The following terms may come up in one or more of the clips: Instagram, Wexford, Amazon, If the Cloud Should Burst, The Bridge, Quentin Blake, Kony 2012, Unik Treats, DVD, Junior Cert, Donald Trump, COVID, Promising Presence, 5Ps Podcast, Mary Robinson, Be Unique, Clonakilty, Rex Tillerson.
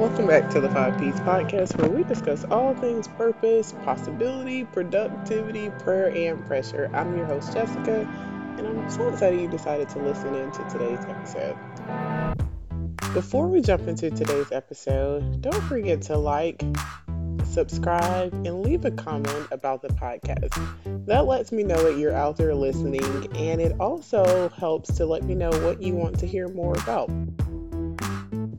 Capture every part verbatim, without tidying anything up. Welcome back to the five Ps Podcast, where we discuss all things purpose, possibility, productivity, prayer, and pressure. I'm your host, Jessica, and I'm so excited you decided to listen in to today's episode. Before we jump into today's episode, don't forget to like, subscribe, and leave a comment about the podcast. That lets me know that you're out there listening, and it also helps to let me know what you want to hear more about.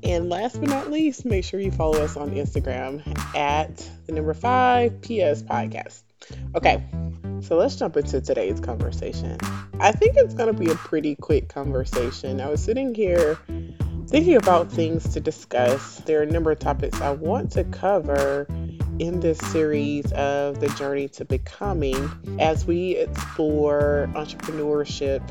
And last but not least, make sure you follow us on Instagram at the number five P S Podcast. Okay, so let's jump into today's conversation. I think it's going to be a pretty quick conversation. I was sitting here thinking about things to discuss. There are a number of topics I want to cover in this series of The Journey to Becoming as we explore entrepreneurship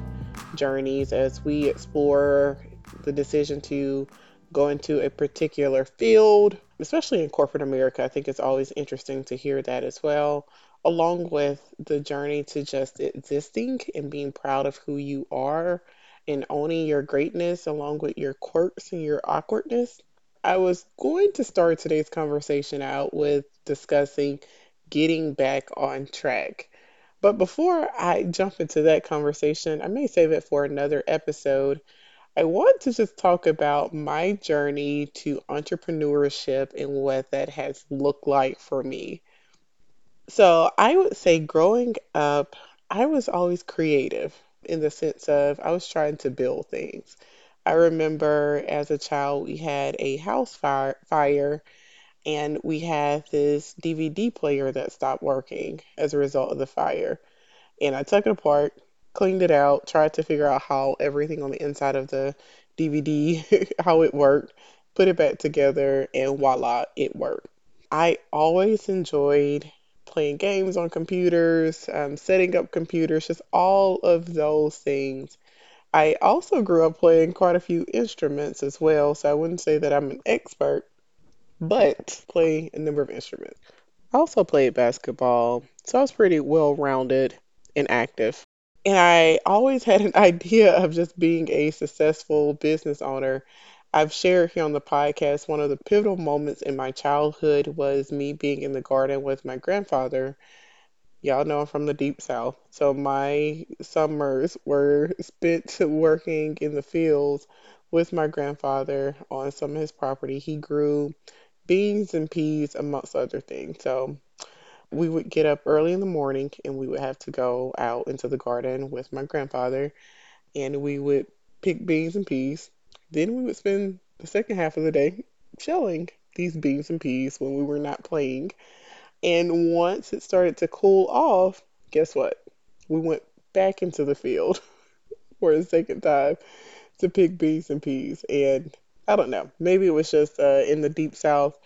journeys, as we explore the decision to go into a particular field, especially in corporate America. I think it's always interesting to hear that as well, along with the journey to just existing and being proud of who you are and owning your greatness, along with your quirks and your awkwardness. I was going to start today's conversation out with discussing getting back on track. But before I jump into that conversation, I may save it for another episode. I want to just talk about my journey to entrepreneurship and what that has looked like for me. So I would say growing up, I was always creative in the sense of I was trying to build things. I remember as a child, we had a house fire, fire and we had this D V D player that stopped working as a result of the fire. And I took it apart, cleaned it out, tried to figure out how everything on the inside of the D V D, how it worked, put it back together, and voila, it worked. I always enjoyed playing games on computers, um, setting up computers, just all of those things. I also grew up playing quite a few instruments as well, so I wouldn't say that I'm an expert, but play a number of instruments. I also played basketball, so I was pretty well-rounded and active. And I always had an idea of just being a successful business owner. I've shared here on the podcast, one of the pivotal moments in my childhood was me being in the garden with my grandfather. Y'all know I'm from the Deep South. So my summers were spent working in the fields with my grandfather on some of his property. He grew beans and peas, amongst other things. So we would get up early in the morning and we would have to go out into the garden with my grandfather and we would pick beans and peas. Then we would spend the second half of the day shelling these beans and peas when we were not playing. And once it started to cool off, guess what? We went back into the field for the second time to pick beans and peas. And I don't know, maybe it was just uh, in the Deep South.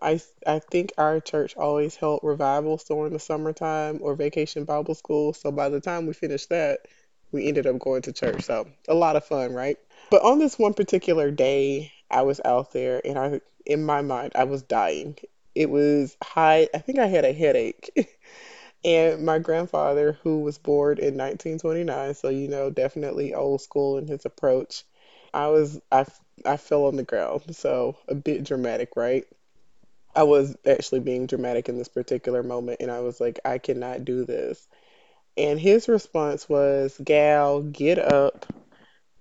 I, I think our church always held revivals during the summertime or vacation Bible school. So by the time we finished that, we ended up going to church. So a lot of fun, right? But on this one particular day, I was out there and I, in my mind, I was dying. It was high. I think I had a headache. And my grandfather, who was born in nineteen twenty-nine, so, you know, definitely old school in his approach. I was, I, I fell on the ground. So a bit dramatic, right? I was actually being dramatic in this particular moment, and I was like, I cannot do this. And his response was, gal, get up.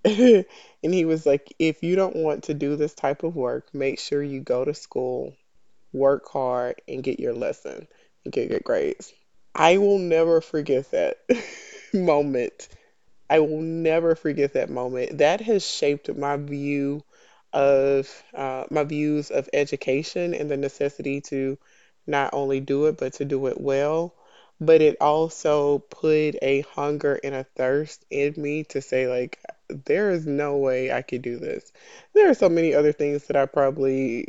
And he was like, if you don't want to do this type of work, make sure you go to school, work hard, and get your lesson, and get good grades. I will never forget that moment. I will never forget that moment. That has shaped my view of uh, my views of education and the necessity to not only do it, but to do it well. But it also put a hunger and a thirst in me to say, like, there is no way I could do this. There are so many other things that I probably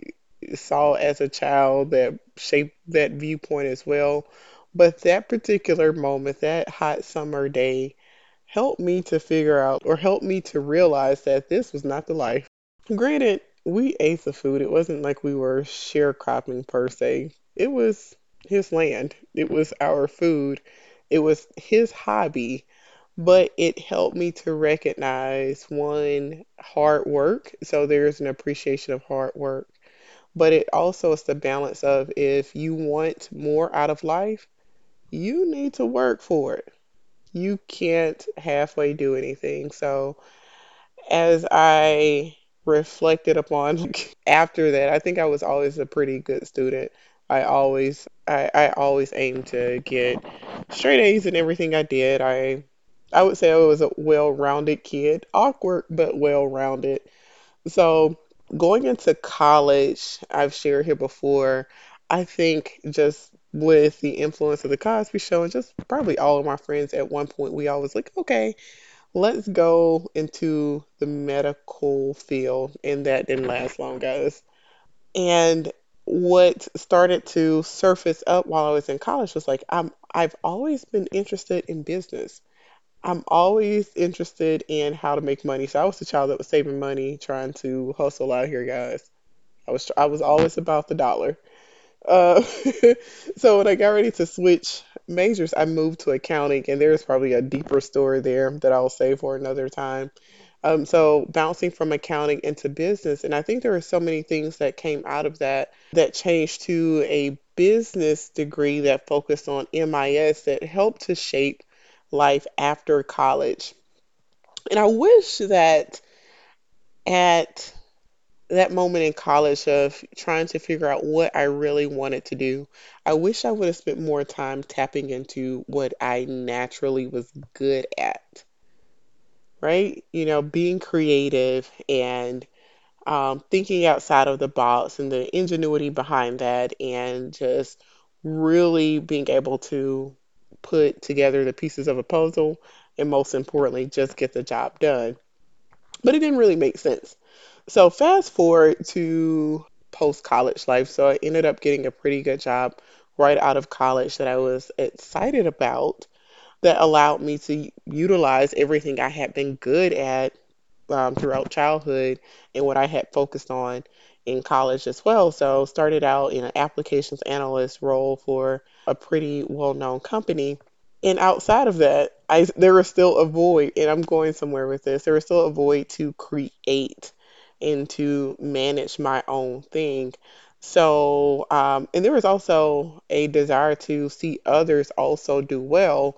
saw as a child that shaped that viewpoint as well. But that particular moment, that hot summer day, helped me to figure out or helped me to realize that this was not the life. Granted, we ate the food. It wasn't like we were sharecropping per se. It was his land. It was our food. It was his hobby. But it helped me to recognize, one, hard work. So there's an appreciation of hard work. But it also is the balance of, if you want more out of life, you need to work for it. You can't halfway do anything. So as I reflected upon, like, after that, I think I was always a pretty good student. I always I, I always aimed to get straight A's in everything I did. I I would say I was a well-rounded kid, awkward, but well-rounded. So going into college, I've shared here before, I think just with the influence of the Cosby Show and just probably all of my friends at one point, we always like, okay, let's go into the medical field. And that didn't last long, guys. And what started to surface up while I was in college was like, I'm, I've always been interested in business. I'm always interested in how to make money. So I was the child that was saving money, trying to hustle out here, guys. I was I was always about the dollar. Uh, so when I got ready to switch majors, I moved to accounting, and there's probably a deeper story there that I'll save for another time. Um, so bouncing from accounting into business, and I think there are so many things that came out of that that changed to a business degree that focused on M I S that helped to shape life after college. And I wish that at that moment in college of trying to figure out what I really wanted to do, I wish I would have spent more time tapping into what I naturally was good at, right? You know, being creative and um, thinking outside of the box and the ingenuity behind that, and just really being able to put together the pieces of a puzzle, and most importantly, just get the job done. But it didn't really make sense. So fast forward to post-college life. So I ended up getting a pretty good job right out of college that I was excited about, that allowed me to utilize everything I had been good at um, throughout childhood, and what I had focused on in college as well. So started out in an applications analyst role for a pretty well-known company. And outside of that, I, there was still a void, and I'm going somewhere with this. There was still a void to create and to manage my own thing. So, um, and there was also a desire to see others also do well.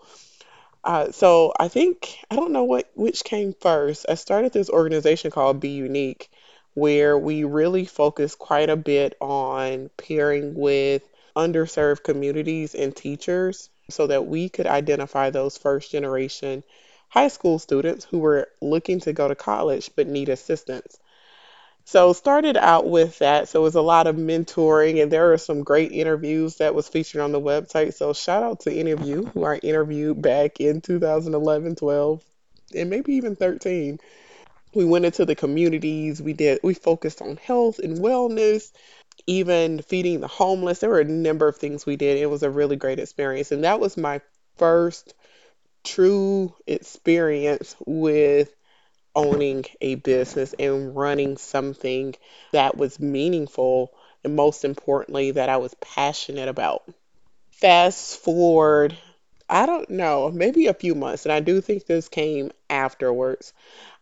Uh, so I think, I don't know what which came first. I started this organization called Be Unique, where we really focus quite a bit on pairing with underserved communities and teachers, so that we could identify those first generation high school students who were looking to go to college but need assistance. So started out with that. So it was a lot of mentoring, and there are some great interviews that was featured on the website. So shout out to any of you who are interviewed back in two thousand eleven, twelve, and maybe even thirteen. We went into the communities. We did, we focused on health and wellness, even feeding the homeless. There were a number of things we did. It was a really great experience. And that was my first true experience with owning a business and running something that was meaningful, and most importantly, that I was passionate about. Fast forward, I don't know, maybe a few months, and I do think this came afterwards.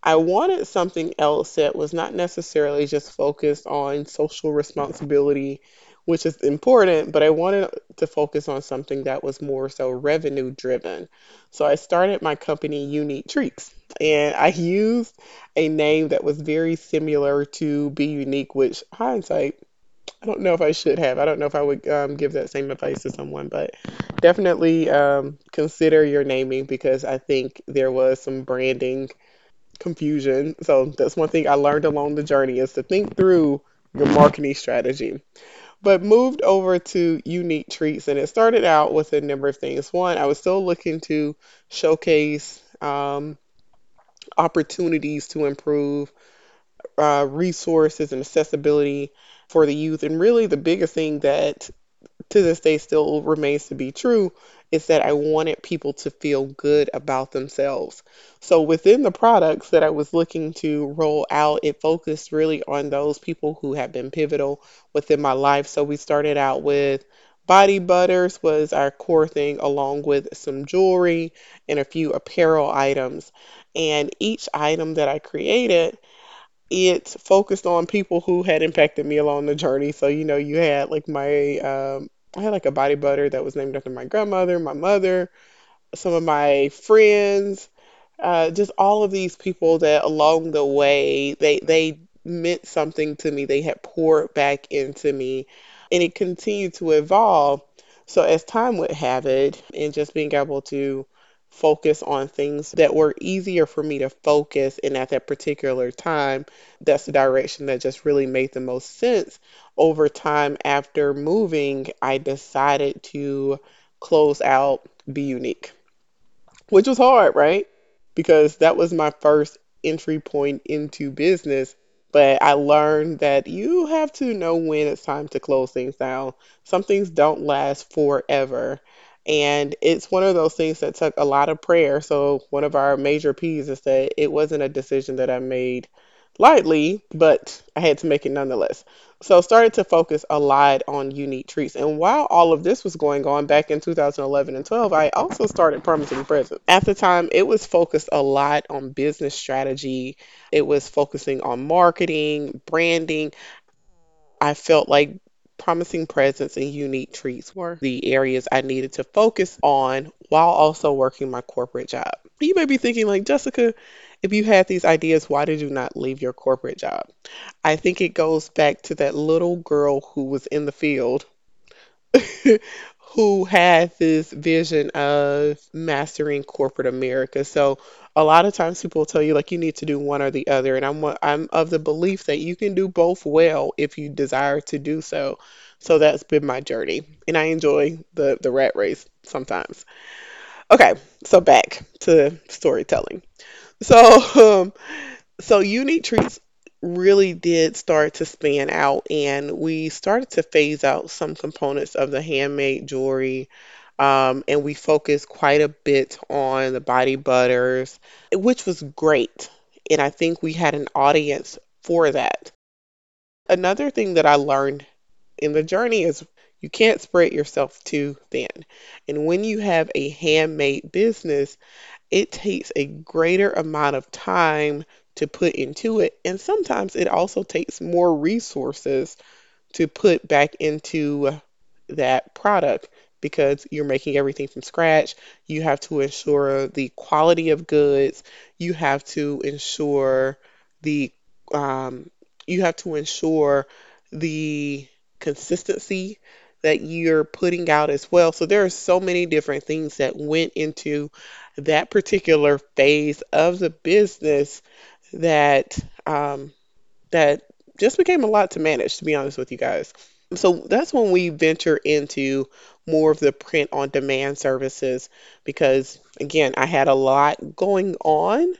I wanted something else that was not necessarily just focused on social responsibility, which is important, but I wanted to focus on something that was more so revenue driven. So I started my company, Unik Treats, and I used a name that was very similar to Be Unique, which hindsight, I don't know if I should have. I don't know if I would um, give that same advice to someone, but definitely um, consider your naming, because I think there was some branding confusion. So that's one thing I learned along the journey, is to think through your marketing strategy. But moved over to Unik Treats, and it started out with a number of things. One, I was still looking to showcase um, opportunities to improve uh, resources and accessibility for the youth. And really the biggest thing that to this day still remains to be true is that I wanted people to feel good about themselves. So within the products that I was looking to roll out, it focused really on those people who have been pivotal within my life. So we started out with body butters was our core thing, along with some jewelry and a few apparel items. And each item that I created, it focused on people who had impacted me along the journey. So, you know, you had like my, um, I had like a body butter that was named after my grandmother, my mother, some of my friends, uh, just all of these people that along the way, they, they meant something to me. They had poured back into me, and it continued to evolve. So as time would have it, and just being able to focus on things that were easier for me to focus in at that particular time, that's the direction that just really made the most sense. Over time, after moving, I decided to close out Be Unique, which was hard, right? Because that was my first entry point into business. But I learned that you have to know when it's time to close things down. Some things don't last forever. And it's one of those things that took a lot of prayer. So one of our major P's is that it wasn't a decision that I made lightly, but I had to make it nonetheless. So started to focus a lot on Unik Treats. And while all of this was going on back in two thousand eleven and twelve, I also started Promising Presence. At the time, it was focused a lot on business strategy. It was focusing on marketing, branding. I felt like Promising Presence and Unik Treats were the areas I needed to focus on while also working my corporate job. You may be thinking, like, Jessica, if you had these ideas, why did you not leave your corporate job? I think it goes back to that little girl who was in the field who had this vision of mastering corporate America. So a lot of times people tell you, like, you need to do one or the other. And I'm I'm of the belief that you can do both well if you desire to do so. So that's been my journey. And I enjoy the, the rat race sometimes. Okay, so back to storytelling. So, um, so Unik Treats really did start to span out, and we started to phase out some components of the handmade jewelry, um, and we focused quite a bit on the body butters, which was great, and I think we had an audience for that. Another thing that I learned in the journey is you can't spread yourself too thin, and when you have a handmade business, it takes a greater amount of time to put into it. And sometimes it also takes more resources to put back into that product because you're making everything from scratch. You have to ensure the quality of goods. You have to ensure the um, you have to ensure the consistency that you're putting out as well. So there are so many different things that went into that particular phase of the business that um, that just became a lot to manage, to be honest with you guys. So that's when we venture into more of the print on demand services, because again, I had a lot going on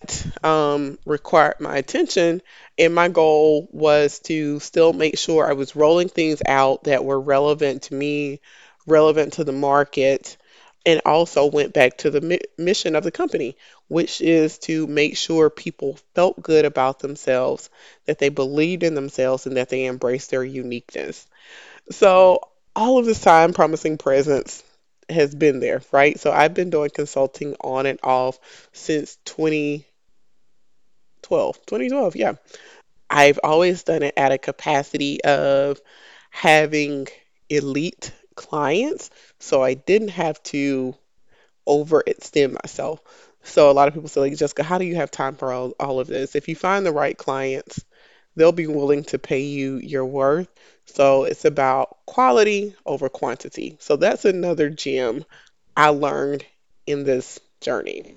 that um, required my attention, and my goal was to still make sure I was rolling things out that were relevant to me, relevant to the market, and also went back to the mi- mission of the company, which is to make sure people felt good about themselves, that they believed in themselves, and that they embraced their uniqueness. So all of this time, Promising Presence has been there, right? So I've been doing consulting on and off since twenty twelve, twenty twelve, yeah. I've always done it at a capacity of having elite clients, so I didn't have to overextend myself. So a lot of people say, like, Jessica, how do you have time for all, all of this? If you find the right clients, they'll be willing to pay you your worth. So it's about quality over quantity. So that's another gem I learned in this journey.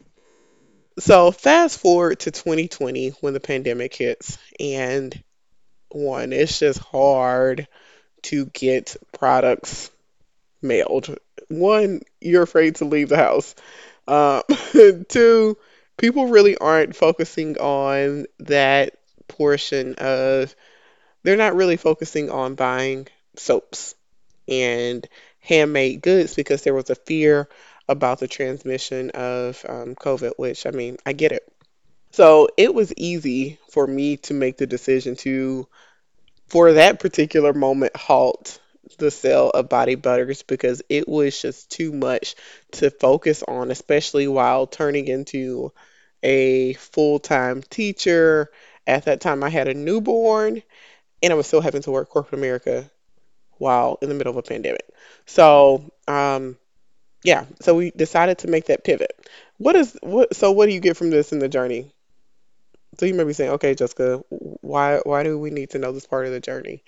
So fast forward to twenty twenty when the pandemic hits, and one, it's just hard to get products mailed. One, you're afraid to leave the house. Uh, two, people really aren't focusing on that portion of, they're not really focusing on buying soaps and handmade goods because there was a fear about the transmission of um, COVID, which, I mean, I get it. So it was easy for me to make the decision to, for that particular moment, halt the sale of body butters because it was just too much to focus on, especially while turning into a full-time teacher At that time, I had a newborn and I was still having to work corporate America while in the middle of a pandemic. So, um, yeah, so we decided to make that pivot. What is what? So what do you get from this in the journey? So you may be saying, okay, Jessica, why why do we need to know this part of the journey?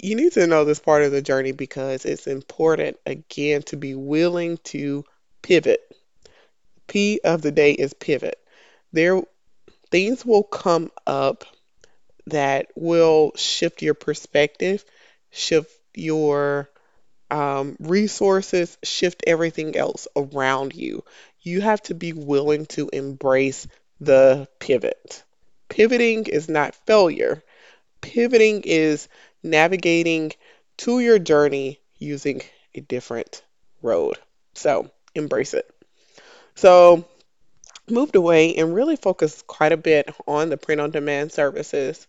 You need to know this part of the journey because it's important, again, to be willing to pivot. P of the day is pivot. There, things will come up that will shift your perspective, shift your um, resources, shift everything else around you. You have to be willing to embrace the pivot. Pivoting is not failure. Pivoting is navigating to your journey using a different road. So embrace it. So moved away and really focused quite a bit on the print-on-demand services,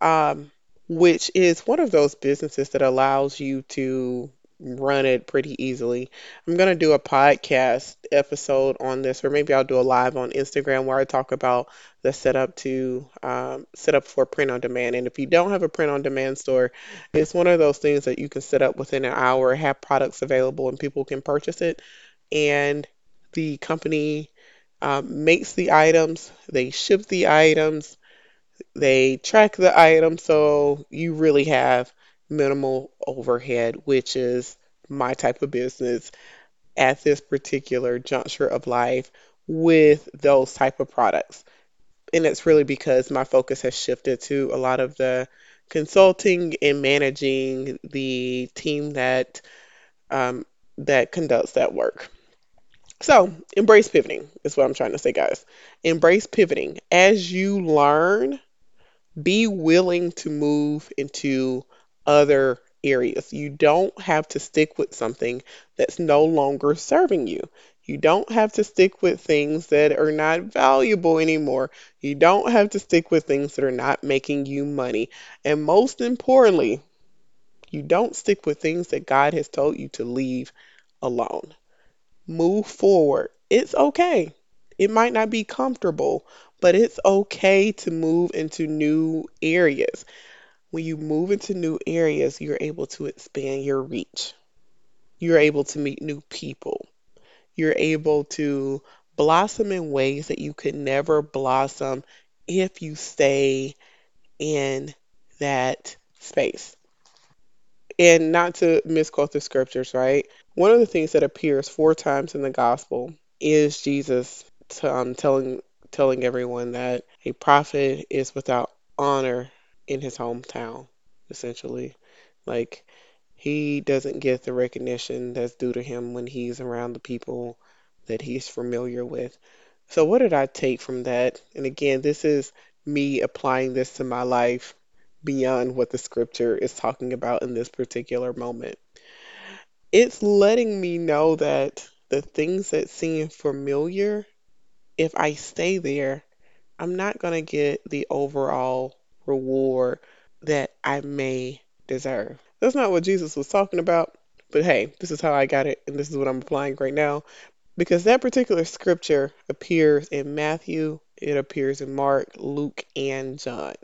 um, which is one of those businesses that allows you to run it pretty easily. I'm going to do a podcast episode on this, or maybe I'll do a live on Instagram where I talk about the setup to um, set up for print on demand. And if you don't have a print on demand store, it's one of those things that you can set up within an hour, have products available and people can purchase it. And the company um, makes the items, they ship the items, they track the items. So you really have minimal overhead, which is my type of business at this particular juncture of life with those type of products. And it's really because my focus has shifted to a lot of the consulting and managing the team that um, that conducts that work. So embrace pivoting is what I'm trying to say, guys. Embrace pivoting. As you learn, be willing to move into other areas. You don't have to stick with something that's no longer serving you. You don't have to stick with things that are not valuable anymore. You don't have to stick with things that are not making you money. And most importantly, you don't stick with things that God has told you to leave alone. Move forward. It's okay. It might not be comfortable, but it's okay to move into new areas. When you move into new areas, you're able to expand your reach. You're able to meet new people. You're able to blossom in ways that you could never blossom if you stay in that space. And not to misquote the scriptures, right? One of the things that appears four times in the gospel is Jesus t- um, telling telling everyone that a prophet is without honor in his hometown, essentially. Like, he doesn't get the recognition that's due to him when he's around the people that he's familiar with. So what did I take from that? And again, this is me applying this to my life beyond what the scripture is talking about in this particular moment. It's letting me know that the things that seem familiar, if I stay there, I'm not going to get the overall reward that I may deserve. That's not what Jesus was talking about, but hey, this is how I got it, and this is what I'm applying right now, because that particular scripture appears in Matthew, it appears in Mark, Luke, and John,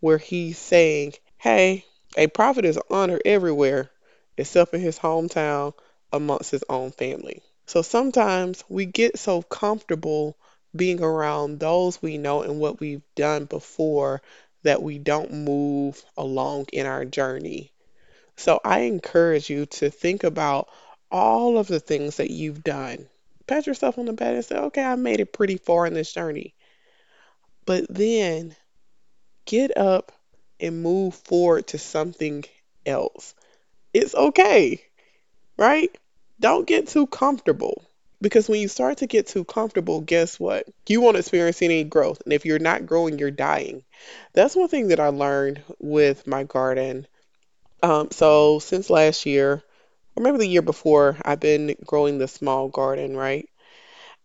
where he's saying, hey, a prophet is honored everywhere except in his hometown amongst his own family. So sometimes we get so comfortable being around those we know and what we've done before that we don't move along in our journey. So I encourage you to think about all of the things that you've done. Pat yourself on the back and say, okay, I made it pretty far in this journey. But then get up and move forward to something else. It's okay, right? Don't get too comfortable. Because when you start to get too comfortable, guess what? You won't experience any growth. And if you're not growing, you're dying. That's one thing that I learned with my garden. Um, so since last year, or maybe the year before, I've been growing the small garden, right?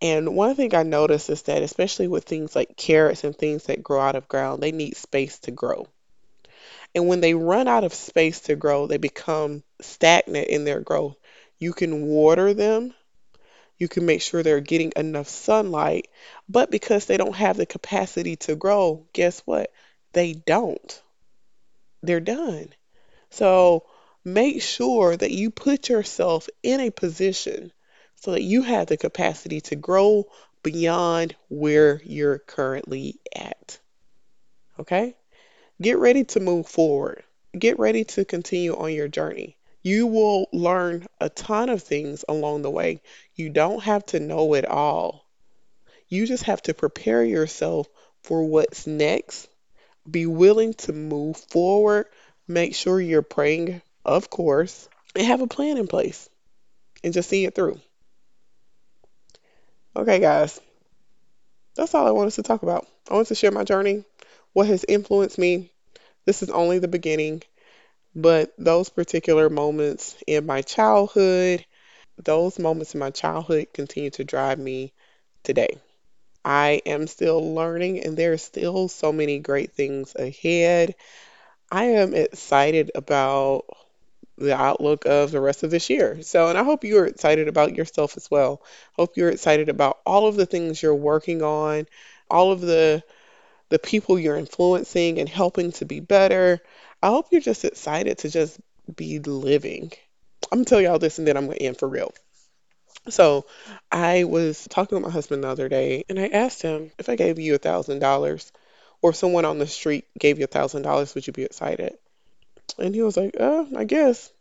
And one thing I noticed is that especially with things like carrots and things that grow out of ground, they need space to grow. And when they run out of space to grow, they become stagnant in their growth. You can water them. You can make sure they're getting enough sunlight. But because they don't have the capacity to grow, guess what? They don't. They're done. So make sure that you put yourself in a position so that you have the capacity to grow beyond where you're currently at. Okay? Get ready to move forward. Get ready to continue on your journey. You will learn a ton of things along the way. You don't have to know it all. You just have to prepare yourself for what's next. Be willing to move forward. Make sure you're praying, of course, and have a plan in place and just see it through. Okay, guys, that's all I wanted to talk about. I wanted to share my journey, what has influenced me. This is only the beginning, but those particular moments in my childhood, those moments in my childhood continue to drive me today. I am still learning, and there are still so many great things ahead. I am excited about the outlook of the rest of this year. So, and I hope you're excited about yourself as well. Hope you're excited about all of the things you're working on, all of the the people you're influencing and helping to be better. I hope you're just excited to just be living. I'm gonna tell y'all this and then I'm gonna end for real. So I was talking with my husband the other day and I asked him, if I gave you a thousand dollars or someone on the street gave you a thousand dollars, would you be excited? And he was like, oh, I guess.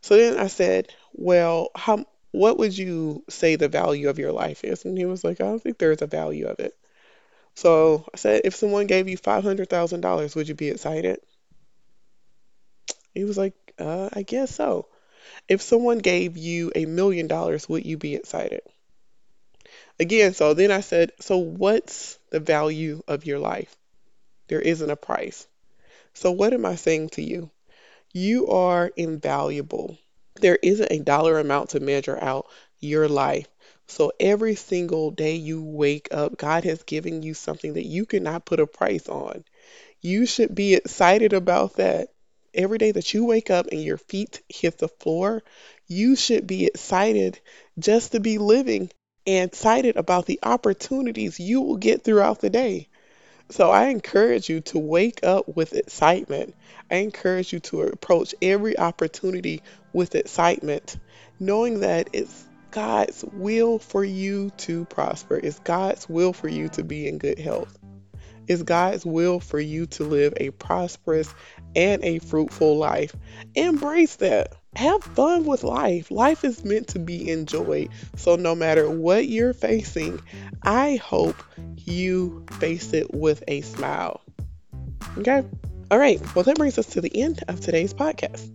So then I said, well, how, what would you say the value of your life is? And he was like, I don't think there's a value of it. So I said, if someone gave you five hundred thousand dollars, would you be excited? He was like, uh, I guess so. If someone gave you a million dollars, would you be excited? Again, so then I said, so what's the value of your life? There isn't a price. So what am I saying to you? You are invaluable. There isn't a dollar amount to measure out your life. So every single day you wake up, God has given you something that you cannot put a price on. You should be excited about that. Every day that you wake up and your feet hit the floor, you should be excited just to be living and excited about the opportunities you will get throughout the day. So I encourage you to wake up with excitement. I encourage you to approach every opportunity with excitement, knowing that it's God's will for you to prosper. It's God's will for you to be in good health. It's God's will for you to live a prosperous and a fruitful life. Embrace that. Have fun with life. Life is meant to be enjoyed. So no matter what you're facing, I hope you face it with a smile. Okay? All right. Well, that brings us to the end of today's podcast.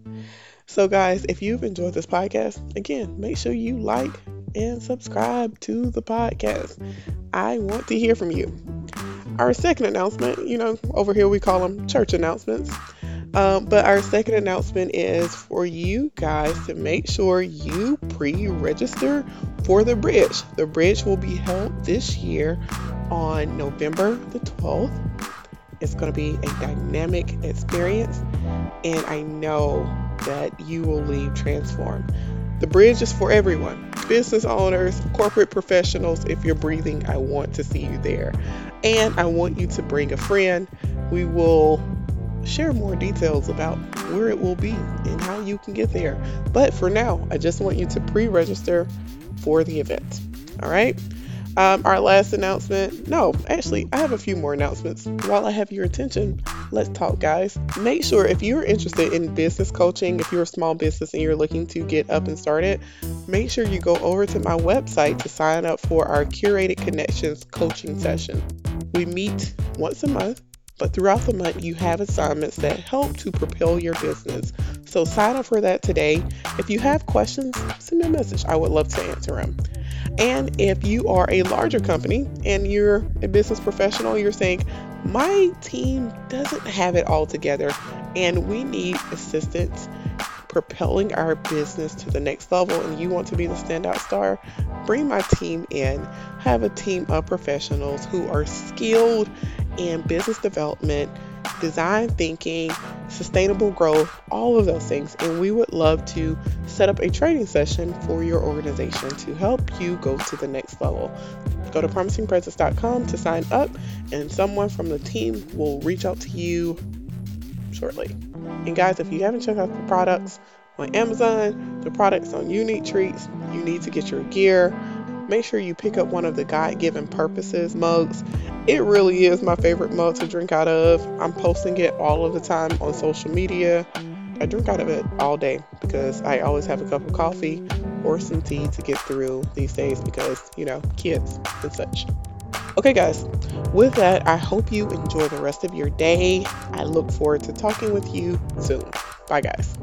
So guys, if you've enjoyed this podcast, again, make sure you like and subscribe to the podcast. I want to hear from you. Our second announcement, you know, over here we call them church announcements. Um, but our second announcement is for you guys to make sure you pre-register for The Bridge. The Bridge will be held this year on November the twelfth. It's going to be a dynamic experience, and I know that you will leave transformed. The Bridge is for everyone. Business owners, corporate professionals. If you're breathing, I want to see you there. And I want you to bring a friend. We will share more details about where it will be and how you can get there. But for now, I just want you to pre-register for the event. All right. Um, our last announcement. No, actually, I have a few more announcements. While I have your attention, let's talk, guys. Make sure if you're interested in business coaching, if you're a small business and you're looking to get up and started, make sure you go over to my website to sign up for our Curated Connections coaching session. We meet once a month, but throughout the month, you have assignments that help to propel your business. So sign up for that today. If you have questions, send me a message. I would love to answer them. And if you are a larger company and you're a business professional, you're saying, my team doesn't have it all together and we need assistance propelling our business to the next level, and you want to be the standout star, bring my team in. Have a team of professionals who are skilled in business development, design thinking, sustainable growth, all of those things. And we would love to set up a training session for your organization to help you go to the next level. Go to promising presence dot com to sign up, and someone from the team will reach out to you shortly. And guys, if you haven't checked out the products on Amazon, the products on Unik Treats, you need to get your gear. Make sure you pick up one of the God-given purposes mugs. It really is my favorite mug to drink out of. I'm posting it all of the time on social media. I drink out of it all day because I always have a cup of coffee or some tea to get through these days because, you know, kids and such. Okay, guys, with that, I hope you enjoy the rest of your day. I look forward to talking with you soon. Bye, guys.